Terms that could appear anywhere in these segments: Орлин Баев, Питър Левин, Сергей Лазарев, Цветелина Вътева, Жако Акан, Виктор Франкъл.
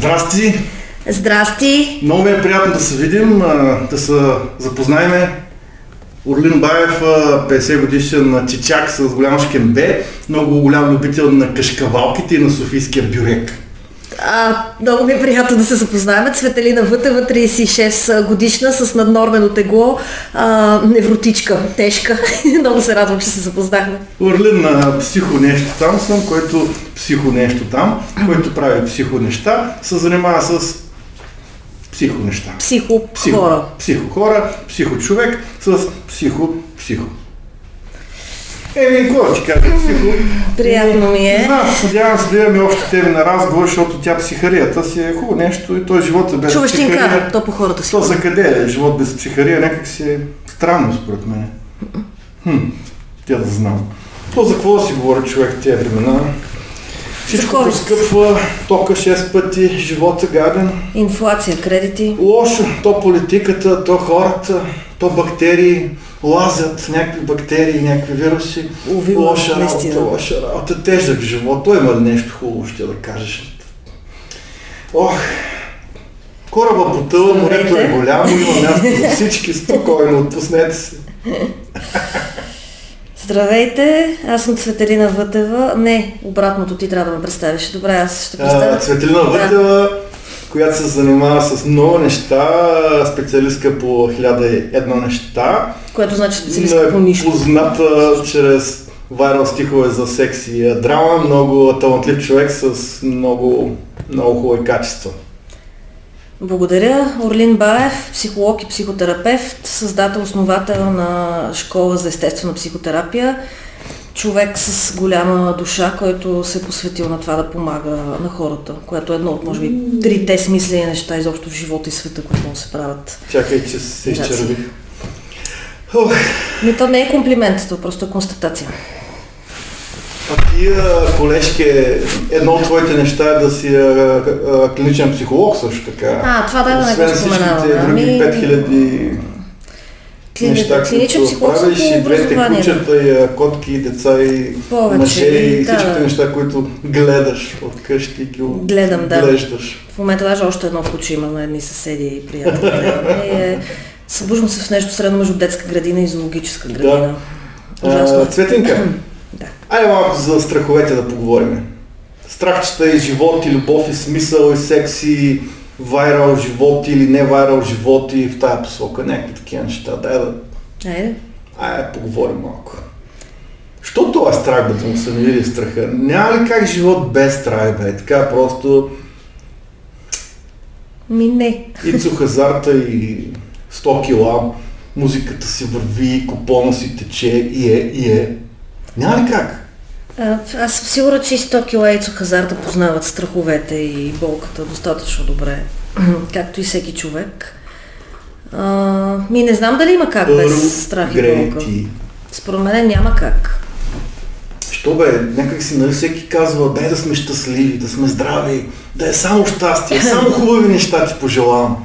Здрасти! Здрасти! Много ми е приятно да се видим, да се запознаем. Орлин Баев, 50 годишен чичак с голям шкембе, много голям любител на кашкавалките и на софийския бюрек. Много ми е приятно да се запознаем. Цветелина Вътева, 36 годишна, с наднормено тегло, невротичка, тежка. Много се радвам, че се запознахме. Орлин на психо нещо там, който прави психо неща, се занимава с психо неща. Психо хора. Психо хора, психо човек с психо. Какво ще кажа? Приятно ми е. Надявам се да имаме още теми на разговор, защото тя психарията си е хубаво нещо и той живота без психария. Чуващинка, то по хората си. То за къде е? Живот без психария някак си е странно според мен. Тя да знам. То за какво да си говори човек в тия времена? Всичко поскъпва, тока 6 пъти, живота гаден. Инфлация, кредити. Лошо, то политиката, то хората, то бактерии. Лазят някакви бактерии, някакви вируси. Лоша работа, тежък живот. Той има нещо хубаво, ще да кажеш. Кораба потъва, морето е голямо, има място за всички, спокойно, отпуснете се. Здравейте, аз съм Цветелина Вътева. Не, обратното ти трябва да ме представиш. Добре, аз ще представя. Цветелина Вътева, която се занимава с много неща, специалистка по 1001 неща. Което значи специалистка по нищо. Позната чрез вайрал стихове за секс и драма. Много талантлив човек с много хубави качества. Благодаря. Орлин Баев, психолог и психотерапевт, създател, основател на школа за естествена психотерапия. Човек с голяма душа, който се е посветил на това да помага на хората, което е едно от, може би, трите смислени неща изобщо в живота и света, които му се правят. Чакай, че се изчервих. То не е комплимент, то просто е констатация. А тия, колежки, едно от твоите неща е да си клиничен психолог също така. Това да не го споменавам. Освен всичките други 5000... неща, които правиш и двете кучета, и котки, и деца, и мъже, и всичките неща, които гледаш от къщи и ги глеждаш. В момента даже още едно куче има на едни съседи и приятели. Събуждам се в нещо средно между детска градина и зоологическа градина. Цветинка, айде малко за страховете да поговорим. Страхчета и живот, и любов, и смисъл, и секс, и вайрал живот или не вайрал живот и в тая посока, някакви такива неща. Айде, поговорим малко. Що това страх, бе, да му са мили страха? Няма ли как живот без страх, бе? Така просто... не. Ицо хазарта и 100 кила, музиката си върви, купона си тече и е. Няма ли как? Аз съм сигурна, че и 100 кила Ицо хазарта познават страховете и болката достатъчно добре, както и всеки човек. Не знам дали има как без страх и болка. Според мен няма как. Що бе, някак си, нали всеки казва, дай да сме щастливи, да сме здрави, да е само щастие, само хубави неща ти пожелавам.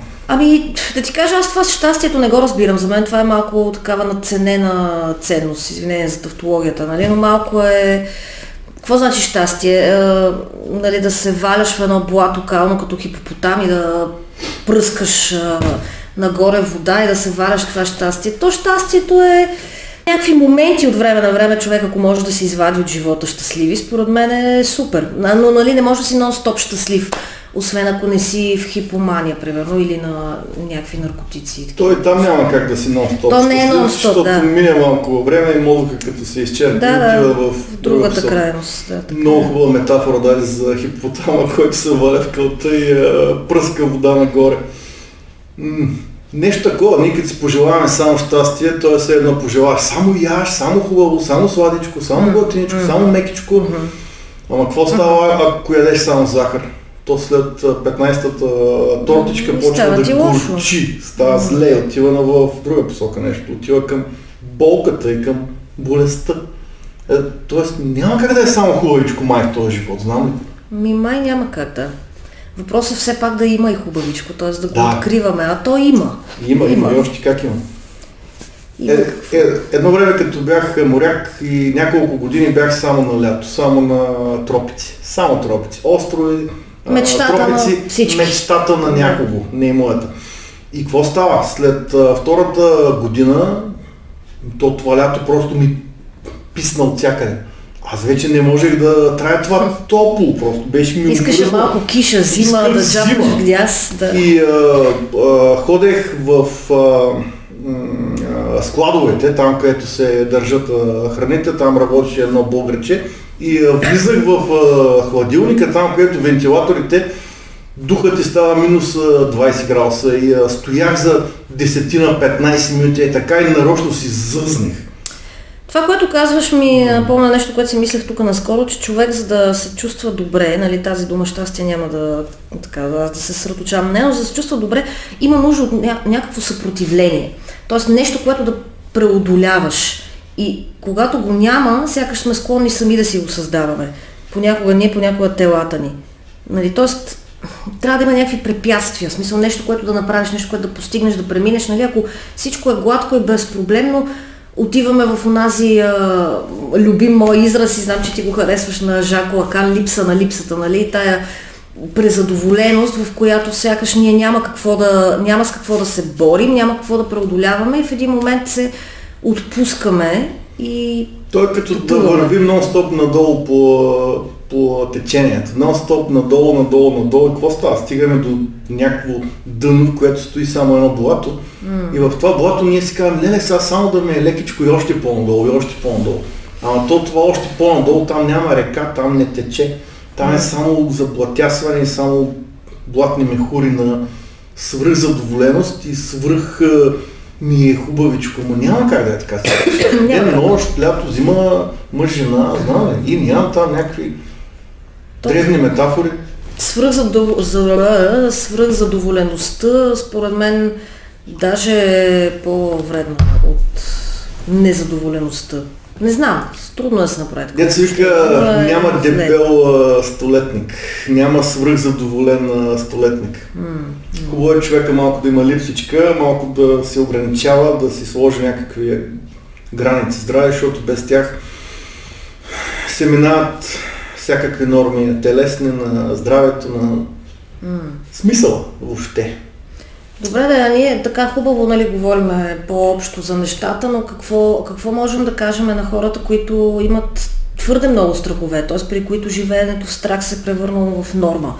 Да ти кажа, аз това с щастието не го разбирам. За мен това е малко такава надценена ценност, извинение за тавтологията, нали? Но малко е... Какво значи щастие? Нали, да се валяш в едно блато кално като хипопотам и да пръскаш нагоре вода и да се валяш в това щастие. То щастието е някакви моменти от време на време човек, ако може да се извади от живота щастливи, според мен е супер. Но нали, не може да си нон-стоп щастлив. Освен ако не си в хипомания, примерно, или на някакви наркотици. Той там няма как да си нон-стоп. То не е нон-стоп, защото мине малко време и мозъка като се изчерпи в другата крайност. Много хубава метафора даде за хипотама, който се валя в кълта и пръска вода нагоре. Нещо такова, ние като си пожелаваме само щастие, то е все едно пожелаваш само яш, само хубаво, само сладичко, само готиничко, само мекичко. Ама какво става, ако ядеш само захар? То след 15-та тортичка почва да горчи, става зле, отива в друга посока нещо, отива към болката и към болестта. Тоест няма как да е само хубавичко май в този живот, знам ли? Май няма как да. Въпросът е все пак да има и хубавичко, т.е. да го откриваме, а то има. Има и още как има. Едно време като бях моряк и няколко години бях само на лято, само на тропици, острови, мечтата на някого, не е моята. И какво става? След втората година, то това лято просто ми писна от всякъде. Аз вече не можех да трая това топло, просто беше ми обидно. Искаше малко киша, зима, да джапнеш гняз. Да. И ходех в складовете, там където се държат храните, там работеше едно българче. И влизах в хладилника, там където вентилаторите духът и става минус 20 градуса. И стоях за 10-15 минути и така и нарочно си зъзнах. Това, което казваш, ми напомня нещо, което си мислех тук наскоро, че човек, за да се чувства добре, нали, тази дума щастие няма да се съсредоточавам, но за да се чувства добре, има нужда от някакво съпротивление. Тоест нещо, което да преодоляваш. И когато го няма, сякаш сме склонни сами да си го създаваме. Понякога ние, понякога телата ни. Нали, тоест, трябва да има някакви препятствия, в смисъл нещо, което да направиш, нещо, което да постигнеш, да преминеш. Нали, ако всичко е гладко и безпроблемно, отиваме в онази любим мой израз и знам, че ти го харесваш на Жако Акан, липса на липсата, нали, тая презадоволеност, в която сякаш ние няма с какво да се борим, няма какво да преодоляваме и в един момент се отпускаме и... Той като да вървим нон-стоп надолу по течението, нон-стоп надолу, какво става? Стигаме до някакво дъно, в което стои само едно блато и в това блато ние си казваме, не сега само да ми е лекичко и още по-надолу, и още по-надолу. Ама то това още по-надолу, там няма река, там не тече, там е само заблатясване и само блатни мехури на свръхзадоволеност и свръх... Ми е хубавичко, но няма как да е така. Ден, нощ, лято, зима, мъж, жена, знам ли, и няма там някакви древни метафори. Свръхзадоволеността, според мен, даже е по-вредна от незадоволеността. Не знам, трудно да се направи така. Дето вика, няма дебел столетник, няма свръхзадоволен столетник. Хубаво е човека малко да има липсичка, малко да се ограничава, да си сложи някакви граници здраве, защото без тях се минават всякакви норми на телесни, на здравето, на смисъла въобще. Добре, да, ние така хубаво, нали, говорим по-общо за нещата, но какво можем да кажем на хората, които имат твърде много страхове, т.е. при които живеенето в страх се превърнало в норма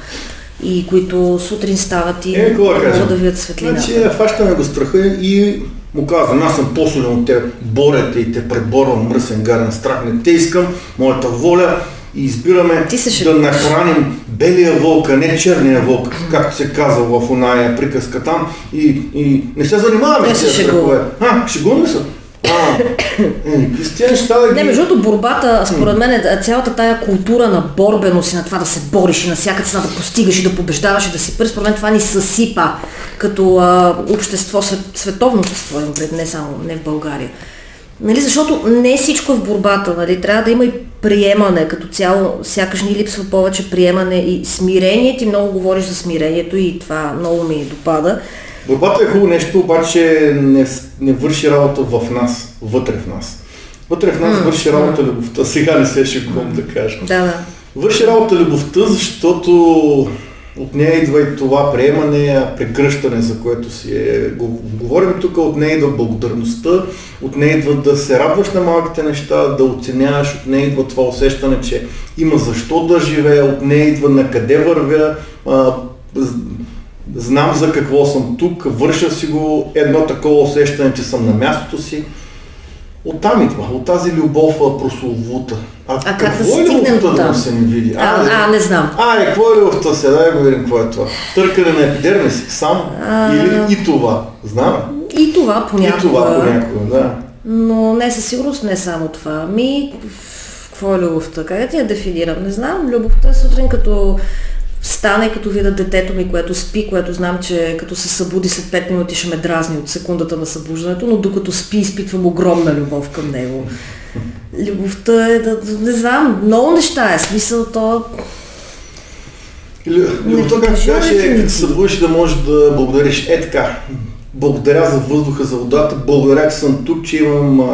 и които сутрин стават и могат да видят светлината? Значи, фащаме го страха и му казвам, аз съм по-силен от те, борете и те преборвам, мръсен, гаден страх, не те искам, моята воля и избираме да нахраним белия вълк, а не черния вълк, както се казва в оная приказка там и не се занимаваме с тези страхове. Шегуваме са. Не, между другото, борбата, според мен, е цялата тая култура на борбеност и на това да се бориш и на всяка цена да постигаш и да побеждаваш и да си пръс, според мен това ни съсипа като общество, световно общество, не само не в България. Нали, защото не е всичко в борбата, нали, трябва да има и приемане като цяло, сякаш ни липсва повече приемане и смирение, ти много говориш за смирението и това много ми допада. Борбата е хубаво нещо, обаче не върши работа в нас, вътре в нас. Вътре в нас върши работа любовта, сега не се шегувам да кажа. Да. Върши работа любовта, защото от нея идва и това приемане, прегръщане, за което си говорим тук, от нея идва благодарността, от нея идва да се радваш на малките неща, да оценяваш, от нея идва това усещане, че има защо да живея, от нея идва на къде вървя, знам за какво съм тук, върша си го, едно такова усещане, че съм на мястото си. Оттам идва, от тази любов прословута. А как да стигнем до там? Не знам. Какво е любовта? Дай го видим какво е това. Търкане на епидермис, сам или и това. Знам. И това понякога. Да. Но не със сигурност не само това. Какво е любовта? Как да ти я дефинирам? Не знам. Любовта е сутрин като стане, като видя детето ми, което спи, което знам, че като се събуди след 5 минути ще ме дразни от секундата на събуждането, но докато спи, изпитвам огромна любов към него. Любовта е, не знам, много неща е, смисъл то... Любовта, както каже, като събудиш да можеш да благодариш. Е така, благодаря за въздуха, за водата, благодаря, че съм тук, че имам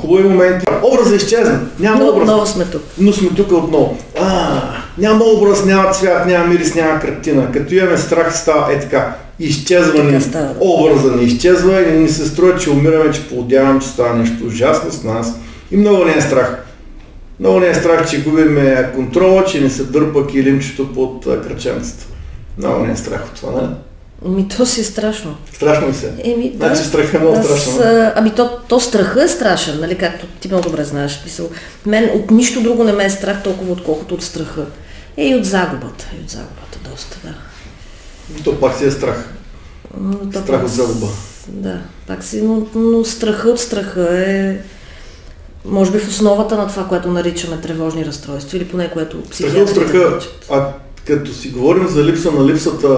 хубави моменти. Образът изчезна, няма образ. Но сме тук отново. Няма образ, няма цвят, няма мирис, няма картина. Като имаме страх, става е така. Изчезване, образа ни изчезва и ни се струва, че умираме, че поудяваме, че става нещо ужасно с нас. И много не е страх. Много не е страх, че губиме контрола, че не се дърпа килимчето под кръченцата. Много не е страх от това, не? Ами то си е страшно. Страшно ли се? Еми, да. Значи страхът е много страшно. Ами то страхът е страшен, нали, както ти много добре знаеш. Писал. Мен от нищо друго не ме е страх толкова, отколкото от страха. И от загубата. И от загубата доста, да. То пак си е страх. То страх пак... от загуба. Да, пак си, но страхът от страха е... Може би в основата на това, което наричаме тревожни разстройства, или поне което психиатрите наричат. А като си говорим за липса на липсата,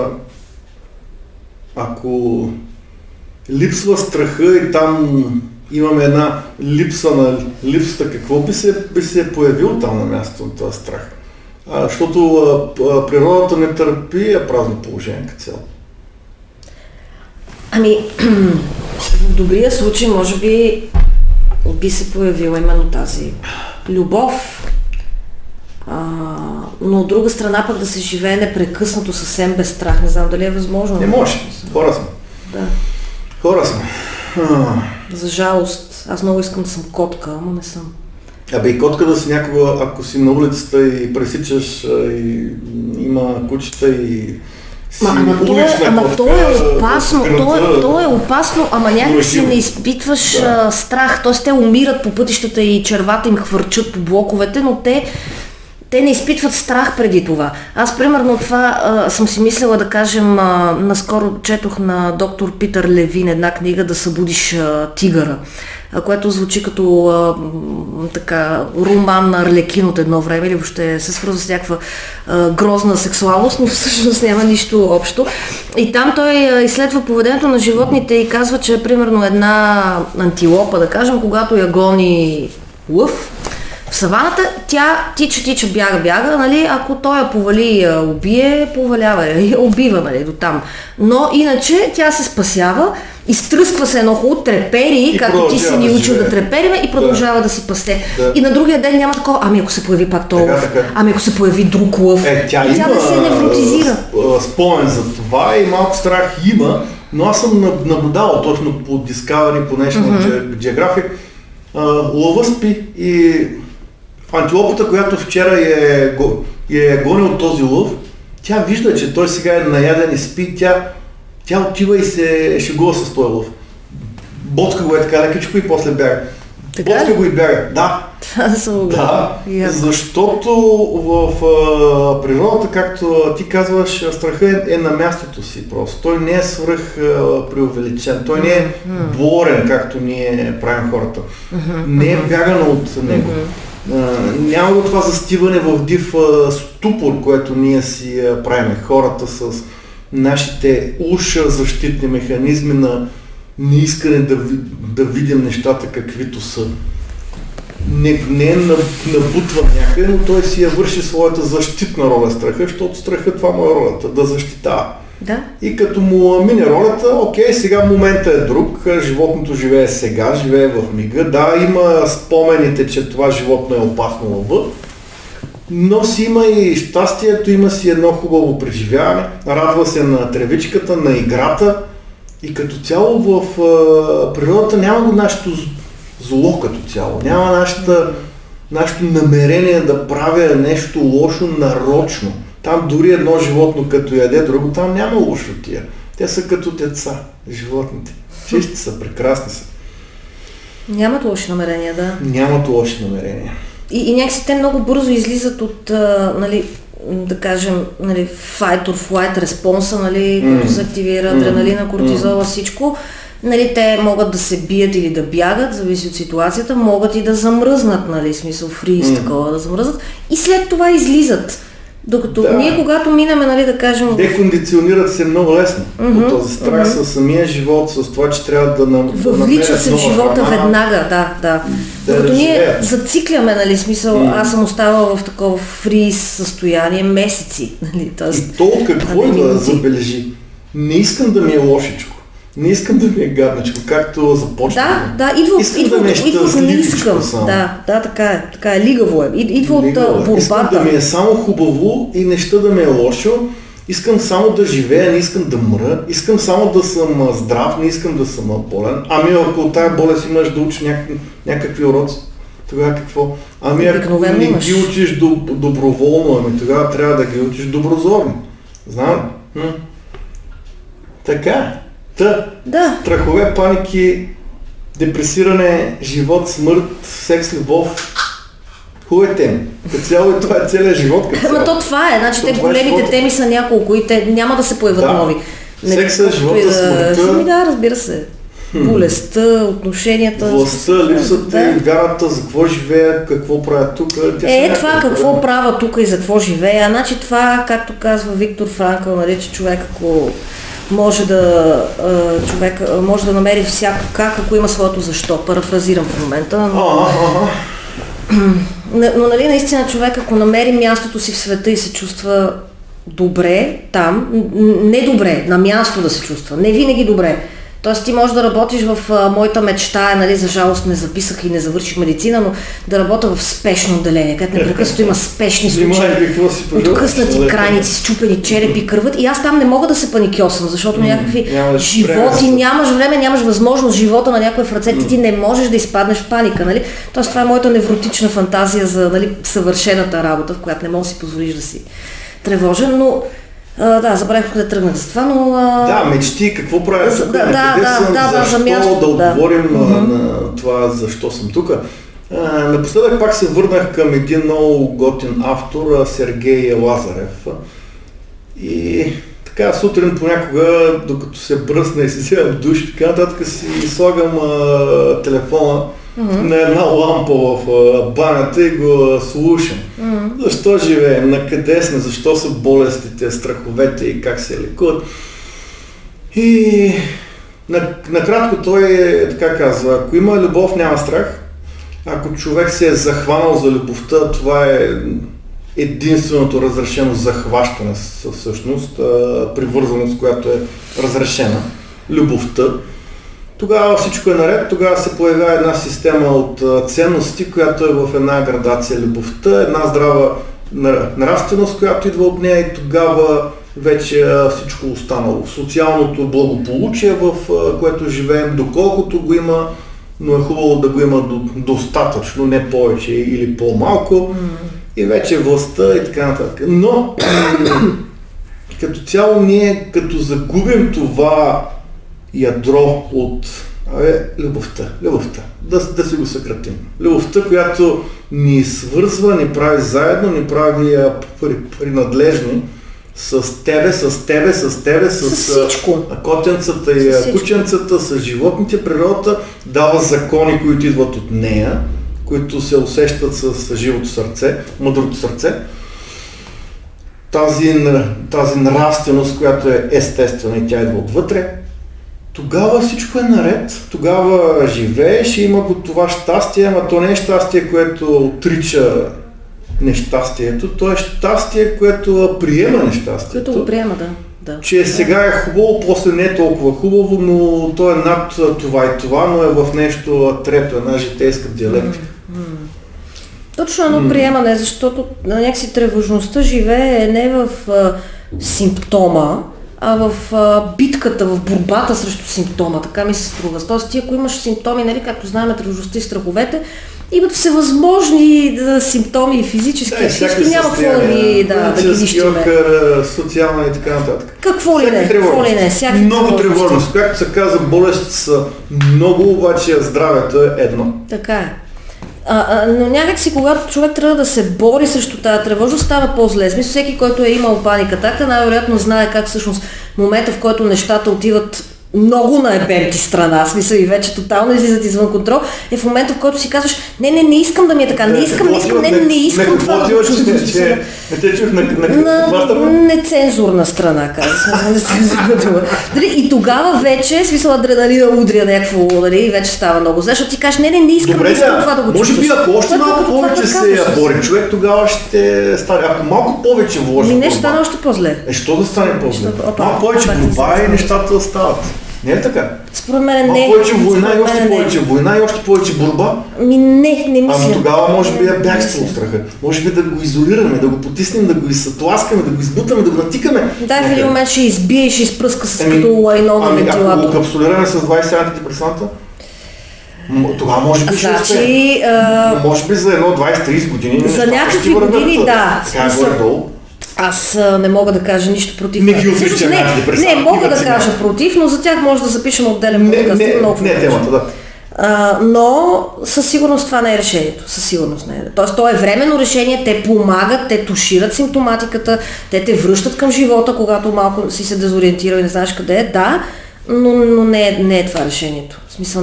ако липсва страха и там имаме една липса на липсата, какво би се появило там на мястото на този страх? Защото природата не търпи празно положение като цяло. Ами, в добрия случай, може би, би се появила именно тази любов, но от друга страна пък да се живее непрекъснато съвсем без страх. Не знам дали е възможно. Не може. Хора сме. Да. Хора сме. За жалост. Аз много искам да съм котка, ама не съм. Абе и котка да си някога, ако си на улицата и пресичаш и има кучета и... Ама то е опасно, ама някак си не изпитваш страх, т.е. те умират по пътищата и червата им хвърчат по блоковете, но те не изпитват страх преди това. Аз примерно това съм си мислила да кажем, наскоро четох на доктор Питър Левин една книга "Да събудиш тигъра", което звучи като така роман на Арлекин от едно време, или въобще се свързва с някаква грозна сексуалност, но всъщност няма нищо общо. И там той изследва поведението на животните и казва, че примерно една антилопа, да кажем, когато я гони лъв в саваната, тя тича, бяга, нали, ако той я повали, я убие, повалява я, убива, нали, до там. Но иначе тя се спасява, изтръсква се едно хубаво, трепери, както ти си ни учил да трепериме, и продължава да си пасе. Да. И на другия ден няма такова, ами ако се появи пак този лъв, ами ако се появи друг лъв, тя да се невротизира. Спомен за това и малко страх има, но аз съм наблюдавал точно по Discovery, по National Geographic, лъва спи и... Антилопата, която вчера е гонил този лъв, тя вижда, че той сега е наяден и спи, тя отива и се шегува с този лъв. Боцка го е така лекичко и после бяга. Така? Боцка го и бяга, да. Да, защото в природата, както ти казваш, страхът е на мястото си просто. Той не е свръх преувеличен, той не е борен, както ние правим хората. Не е бягано от него. Няма това застиване в див ступор, което ние си правим хората с нашите уша защитни механизми на неискане да видим нещата каквито са. Не е набутва някъде, но той си я върши своята защитна роля страха, защото страха това му е ролята, да защитава. Да. И като му мине ролята, окей, сега момента е друг, животното живее сега, живее в мига, да, има спомените, че това животно е опасно лъва, но си има и щастието, има си едно хубаво преживяване, радва се на тревичката, на играта и като цяло в природата няма го нашето зло като цяло, няма нашето намерение да правя нещо лошо нарочно. Там дори едно животно като яде друго, там няма лошотия. Те са като деца, животните. Чисти са, прекрасни са. Нямат лоши намерения, да. Нямат лоши намерения. И някакси те много бързо излизат от, нали, да кажем, нали, fight or flight респонса, нали, който се активира, адреналина, кортизола, всичко. Нали, те могат да се бият или да бягат, зависи от ситуацията, могат и да замръзнат, нали, смисъл фриз, такова да замръзнат. И след това излизат. Докато ние, когато минаме, нали, да кажем... Декондиционират се много лесно от този страх със самия живот, с това, че трябва да намерят нова храна. Въвличат се в живота веднага, да. Докато ние зацикляме, нали, смисъл, аз съм оставала в такова фриз състояние месеци. Нали, и то какво да забележи? Не искам да ми е лошичко. Не искам да ми е гадничко, както започна. Да, да, идва не искам. Да, така е, лигаво е. Идва от борбата. Искам да ми е само хубаво и неща да ми е лошо. Искам само да живея, не искам да мра. Искам само да съм здрав, не искам да съм болен. Ами ако тая болест имаш да учиш някакви уроци, тогава какво? Ами ако не ги учиш доброволно, ами тогава трябва да ги учиш доброзорно. Знам? Така. Да. Страхове, паники, депресиране, живот, смърт, секс, любов. Хубави теми. Това е целият живот. Ама то това е. Значи те големите теми са няколко и те няма да се появят нови. Секса, живота, смъртта. Да, разбира се. Болестта, отношенията. Властта, липсата, вярата, за какво живея, какво правя тук. Това какво правя тук и за какво живея. Значи това, както казва Виктор Франкъл, нарича човек, ако... човек може да намери всяко как, ако има своето защо. Парафразирам в момента. Но нали наистина човек, ако намери мястото си в света и се чувства добре там, не добре, на място да се чувства, не винаги добре. Тоест ти можеш да работиш в моята мечта, нали, за жалост не записах и не завърших медицина, но да работя в спешно отделение, където непрекъснато има спешни случаи, откъснати краници, счупени черепи, кръвът и аз там не мога да се паникьосам, защото някакви животи, нямаш време, нямаш възможност, живота на някой в ръцете ти не можеш да изпаднеш в паника, нали? Тоест това е моята невротична фантазия за, нали, съвършената работа, в която не мога да си позволиш да си тревожен, но да, забравих да тръгнах за това, но... Да, мечти, какво правя тук, защо, да отговорим на това, защо съм тук. Напоследък пак се върнах към един много готин автор, Сергей Лазарев. И така сутрин понякога, докато се бръсна и се взема душ и така нататък, си слагам телефона на една лампа в банята и го слушам. Защо живеем, на къде сме, защо са болестите, страховете и как се лекуват. И накратко той така казва, ако има любов, няма страх. Ако човек се е захванал за любовта, това е единственото разрешено захващане всъщност, привързаност, която е разрешена, любовта. Тогава всичко е наред, тогава се появява една система от ценности, която е в една градация любовта, една здрава нравственост, която идва от нея и тогава вече всичко останало. Социалното благополучие, в което живеем, доколкото го има, но е хубаво да го има достатъчно, не повече или по-малко, и вече властта и така нататък. Но като цяло ние като загубим това ядро от любовта, да си го съкратим. Любовта, която ни свързва, ни прави заедно, ни прави принадлежни с тебе, с котенцата и кученцата, с животните, природата, дава закони, които идват от нея, които се усещат с живото сърце, мъдрото сърце. Тази нравственост, която е естествена и тя идва отвътре. Тогава всичко е наред, тогава живееш и има го това щастие, ама то не е щастие, което отрича нещастието, то е щастие, което приема нещастието. Което го приема, да. Че сега е хубаво, после не е толкова хубаво, но то е над това и това, но е в нещо трето, една житейска диалектика. Точно едно приемане, защото някакси тревожността живее не в симптома, а в битката, в борбата срещу симптома, така ми се струва. Тоест ти ако имаш симптоми, нали, както знаем, тревожността и страховете, имат всевъзможни симптоми и физически, всички няма какво да ги дищиме. Социална и така нататък. Какво ли не? Много тревожност. Както се казва, болест са много, обаче здравето е едно. Така е. Но някакси, когато човек трябва да се бори срещу тази тревожност, става по-зле. Смисъл, всеки, който е имал паникатака, най-вероятно знае как всъщност момента, в който нещата отиват много на епенти страна, смисъл и вече тотално излизат извън контрол, е в момента, в който си казваш, не искам да ми е така, не искам това да чувствам. На нецензурна страна, казвам, нецензурна дума. И тогава вече, смисъл, адреналина удря някакво, и вече става много. Защото ти кажеш, не искам това да го чувствам. Може би, ако още малко повече се бори човек, тогава ще стане. Ако малко повече вложи. Не, ще стане още по-зле. Що да стане по-зле? Малко повече глоба и нещата стават. Не е така? Според мен не. Повече война и още повече война и още повече борба. Не мисля. Ама тогава може би е бягство от страха. Може би да го изолираме, да го потиснем, да го изтласкаме, да го избутаме, да го натикаме. Да, в един момент ще избие и ще изпръска с като лайно на вентилатор. Ако го капсулираме с 20 антидепресанта, тогава може би ще успеем. Може би за едно 20-30 години. За някакви години, да. Аз не мога да кажа нищо против. Не мога да кажа против, но за тях може да запишем отделен подкаст. Не темата, да. Но със сигурност това не е решението. Със сигурност не е. Тоест, то е временно решение, те помагат, те тушират симптоматиката, те връщат към живота, когато малко си се дезориентира и не знаеш къде е, да, но не е това решението. В смисъл,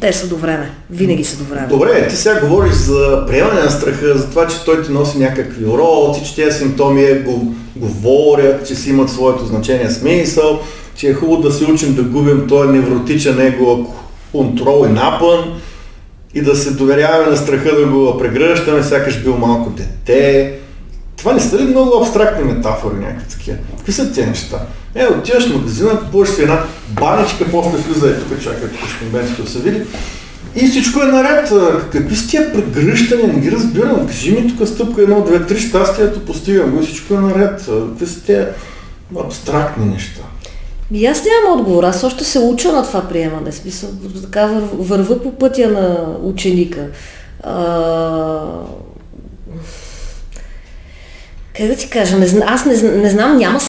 те са до време. Винаги са до време. Добре, ти сега говориш за приемане на страха, за това, че той ти носи някакви уроци, че тези симптоми говорят, че си имат своето значение, смисъл, че е хубаво да се учим да губим този невротичен его контрол и напън и да се доверяваме на страха, да го прегръщаме, сякаш бил малко дете. Това не са ли много абстрактни метафори някакви такива? Какви са тези неща? Отиваш в магазина, купуваш си една баничка, после влиза и тук чакай, ще бенцето да се види. И всичко е наред. Какви са тия прегръщания? Не ги разбирам. Кажи ми тук стъпка 1, 2, 3, щастието постигам го и всичко е наред. Какви са тия абстрактни неща? И аз нямам отговор. Аз още се уча на това приемане. Смисъл, така върва по пътя на ученика. Как да ти кажа, аз не знам, няма,